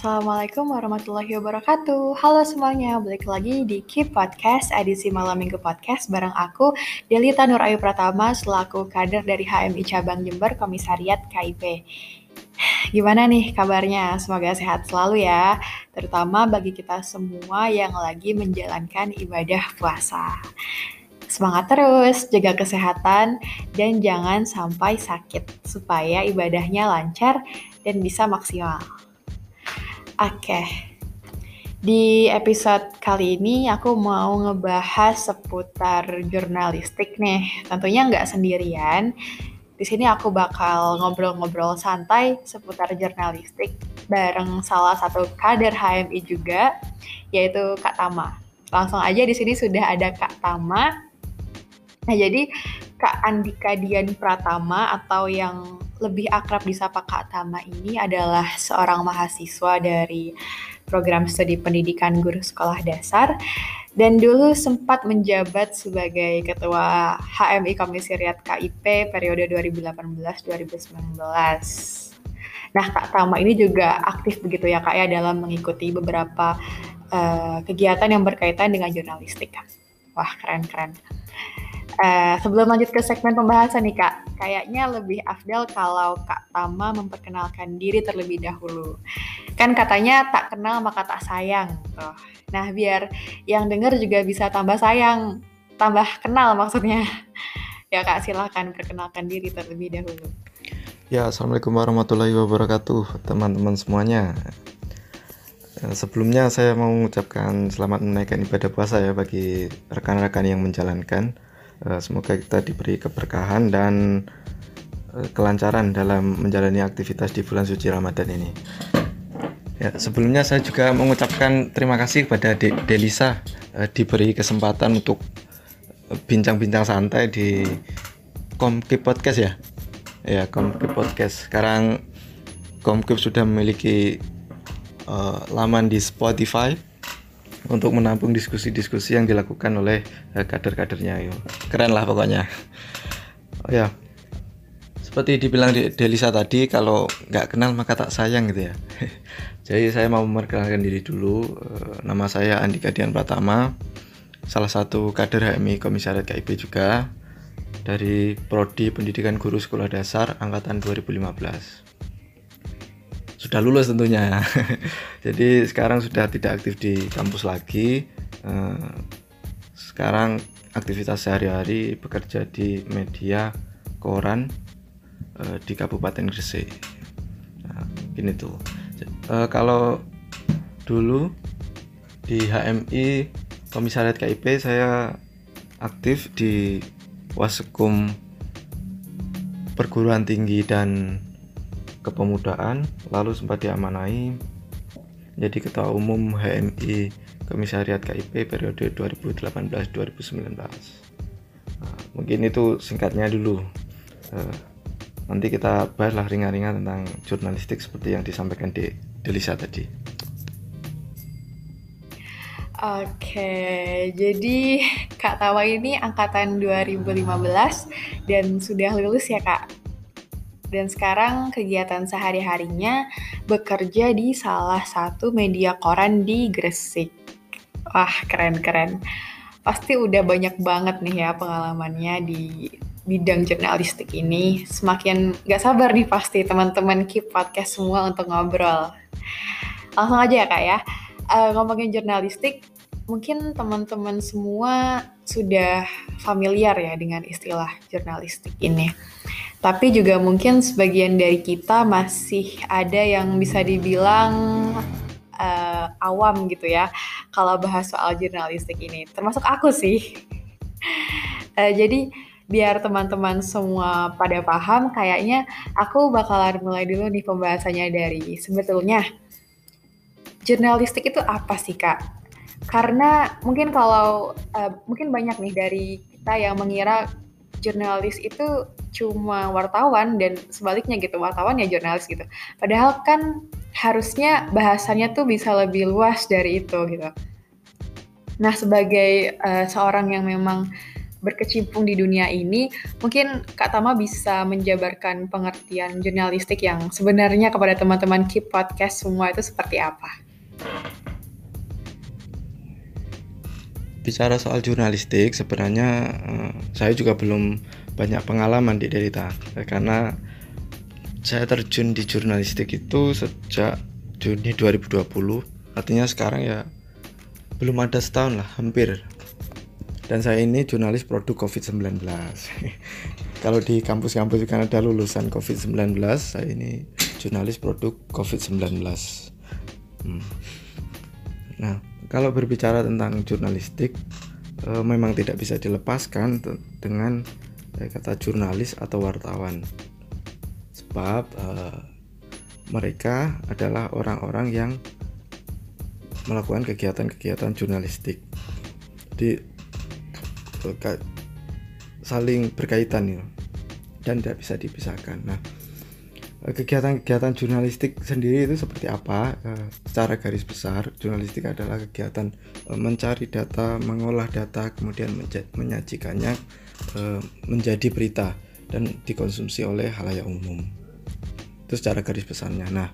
Assalamualaikum warahmatullahi wabarakatuh. Halo semuanya, balik lagi di KIP Podcast, edisi malam minggu podcast bareng aku, Delita Nur Ayu Pratama, selaku kader dari HMI Cabang Jember, Komisariat KIP. Gimana nih kabarnya? Semoga sehat selalu ya, terutama bagi kita semua yang lagi menjalankan ibadah puasa. Semangat terus, jaga kesehatan, dan jangan sampai sakit, supaya ibadahnya lancar dan bisa maksimal. Oke, di episode kali ini aku mau ngebahas seputar jurnalistik nih, tentunya nggak sendirian. Di sini aku bakal ngobrol-ngobrol santai seputar jurnalistik bareng salah satu kader HMI juga, yaitu Kak Tama. Langsung aja di sini sudah ada Kak Tama. Nah, jadi Kak Andika Dian Pratama atau yang lebih akrab disapa Kak Tama ini adalah seorang mahasiswa dari program studi pendidikan guru sekolah dasar dan dulu sempat menjabat sebagai ketua HMI Komisariat KIP periode 2018-2019. Nah, Kak Tama ini juga aktif begitu ya Kak ya dalam mengikuti beberapa kegiatan yang berkaitan dengan jurnalistik. Wah, keren-keren. Sebelum lanjut ke segmen pembahasan nih Kak, kayaknya lebih afdal kalau Kak Tama memperkenalkan diri terlebih dahulu. Kan katanya tak kenal maka tak sayang tuh. Nah, biar yang dengar juga bisa tambah sayang, tambah kenal maksudnya. Ya Kak, silakan perkenalkan diri terlebih dahulu. Ya, Assalamualaikum warahmatullahi wabarakatuh teman-teman semuanya. Sebelumnya saya mau mengucapkan selamat menaikkan ibadah puasa ya bagi rekan-rekan yang menjalankan. Semoga kita diberi keberkahan dan kelancaran dalam menjalani aktivitas di bulan suci Ramadan ini. Ya, sebelumnya saya juga mengucapkan terima kasih kepada Delisa diberi kesempatan untuk bincang-bincang santai di KIP Podcast ya. Ya, KIP Podcast. Sekarang KIP sudah memiliki laman di Spotify untuk menampung diskusi-diskusi yang dilakukan oleh kader-kadernya. Keren lah pokoknya. Oh ya, seperti dibilang Delisa tadi, kalau nggak kenal maka tak sayang gitu ya. Jadi saya mau memperkenalkan diri dulu. Nama saya Andika Dian Pratama, salah satu kader HMI Komisariat KIP juga, dari Prodi Pendidikan Guru Sekolah Dasar Angkatan 2015. Sudah lulus tentunya. Jadi sekarang sudah tidak aktif di kampus lagi. Sekarang aktivitas sehari-hari bekerja di media koran di Kabupaten Gresik. Nah, gini tuh. Kalau dulu di HMI Komisariat KIP saya aktif di Wasekum Perguruan Tinggi dan Kepemudaan, lalu sempat diamanai jadi Ketua Umum HMI Komisariat KIP periode 2018-2019. Mungkin itu singkatnya dulu. Nanti kita bahaslah ringan-ringan tentang jurnalistik seperti yang disampaikan di Delisa tadi. Oke, jadi Kak Tawa ini angkatan 2015 dan sudah lulus ya Kak? Dan sekarang kegiatan sehari-harinya bekerja di salah satu media koran di Gresik. Wah, keren-keren. Pasti udah banyak banget nih ya pengalamannya di bidang jurnalistik ini. Semakin gak sabar nih pasti teman-teman KIP Podcast semua untuk ngobrol. Langsung aja ya Kak ya. Ngomongin jurnalistik, mungkin teman-teman semua sudah familiar ya dengan istilah jurnalistik ini. Tapi juga mungkin sebagian dari kita masih ada yang bisa dibilang awam gitu ya kalau bahas soal jurnalistik ini, termasuk aku sih. Jadi biar teman-teman semua pada paham, kayaknya aku bakalan mulai dulu nih pembahasannya dari sebetulnya jurnalistik itu apa sih Kak? Karena mungkin kalau mungkin banyak nih dari kita yang mengira jurnalis itu cuma wartawan dan sebaliknya gitu, wartawan ya jurnalis gitu. Padahal kan harusnya bahasannya tuh bisa lebih luas dari itu gitu. Nah, sebagai seorang yang memang berkecimpung di dunia ini, mungkin Kak Tama bisa menjabarkan pengertian jurnalistik yang sebenarnya kepada teman-teman KIP Podcast semua itu seperti apa? Bicara soal jurnalistik, sebenarnya saya juga belum banyak pengalaman di Delita, karena saya terjun di jurnalistik itu sejak Juni 2020, artinya sekarang ya belum ada setahun lah, hampir. Dan saya ini jurnalis produk COVID-19. Kalau di kampus-kampus kan ada lulusan COVID-19, saya ini jurnalis produk COVID-19. Nah, kalau berbicara tentang jurnalistik, memang tidak bisa dilepaskan dengan kata jurnalis atau wartawan. Sebab mereka adalah orang-orang yang melakukan kegiatan-kegiatan jurnalistik. Jadi saling berkaitan ya, dan tidak bisa dipisahkan. Nah, kegiatan-kegiatan jurnalistik sendiri itu seperti apa? Secara garis besar, jurnalistik adalah kegiatan mencari data, mengolah data, kemudian menyajikannya menjadi berita dan dikonsumsi oleh khalayak umum. Itu secara garis besarnya. Nah,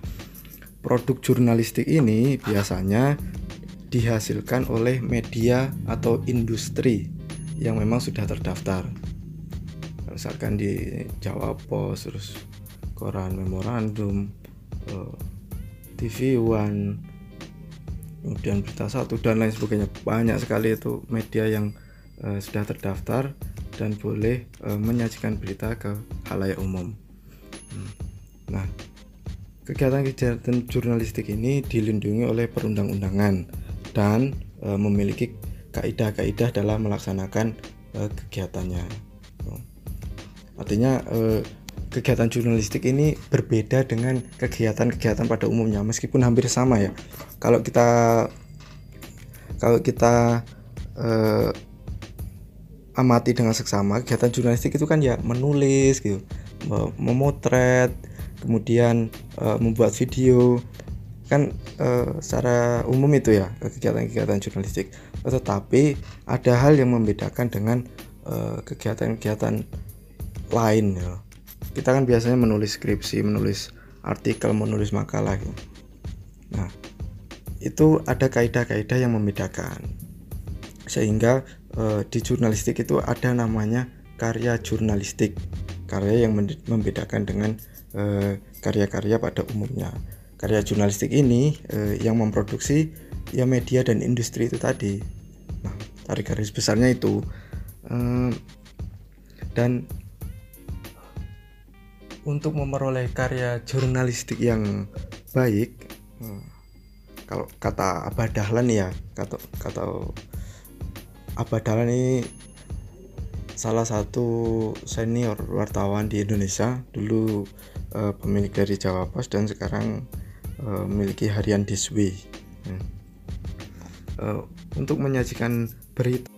produk jurnalistik ini biasanya dihasilkan oleh media atau industri yang memang sudah terdaftar. Misalkan di Jawa Pos, terus koran Memorandum, TV One, kemudian Berita 1 dan lain sebagainya. Banyak sekali itu media yang sudah terdaftar dan boleh menyajikan berita ke khalayak umum. Nah, kegiatan-kegiatan jurnalistik ini dilindungi oleh perundang-undangan dan memiliki kaidah-kaidah dalam melaksanakan kegiatannya. Artinya kegiatan jurnalistik ini berbeda dengan kegiatan-kegiatan pada umumnya, meskipun hampir sama ya. Kalau kita amati dengan seksama, kegiatan jurnalistik itu kan ya menulis gitu, memotret, kemudian membuat video, kan secara umum itu ya kegiatan-kegiatan jurnalistik. Tetapi ada hal yang membedakan dengan kegiatan-kegiatan lain ya. Kita kan biasanya menulis skripsi, menulis artikel, menulis makalah. Nah, itu ada kaidah-kaidah yang membedakan. Sehingga di jurnalistik itu ada namanya karya jurnalistik. Karya yang membedakan dengan karya-karya pada umumnya. Karya jurnalistik ini yang memproduksi ya media dan industri itu tadi. Nah, tarik garis besarnya itu. Dan untuk memperoleh karya jurnalistik yang baik, kalau kata Abah Dahlan ya, kata Abah Dahlan ini salah satu senior wartawan di Indonesia, dulu pemilik dari Jawa Pos dan sekarang memiliki harian Disway. Untuk menyajikan berita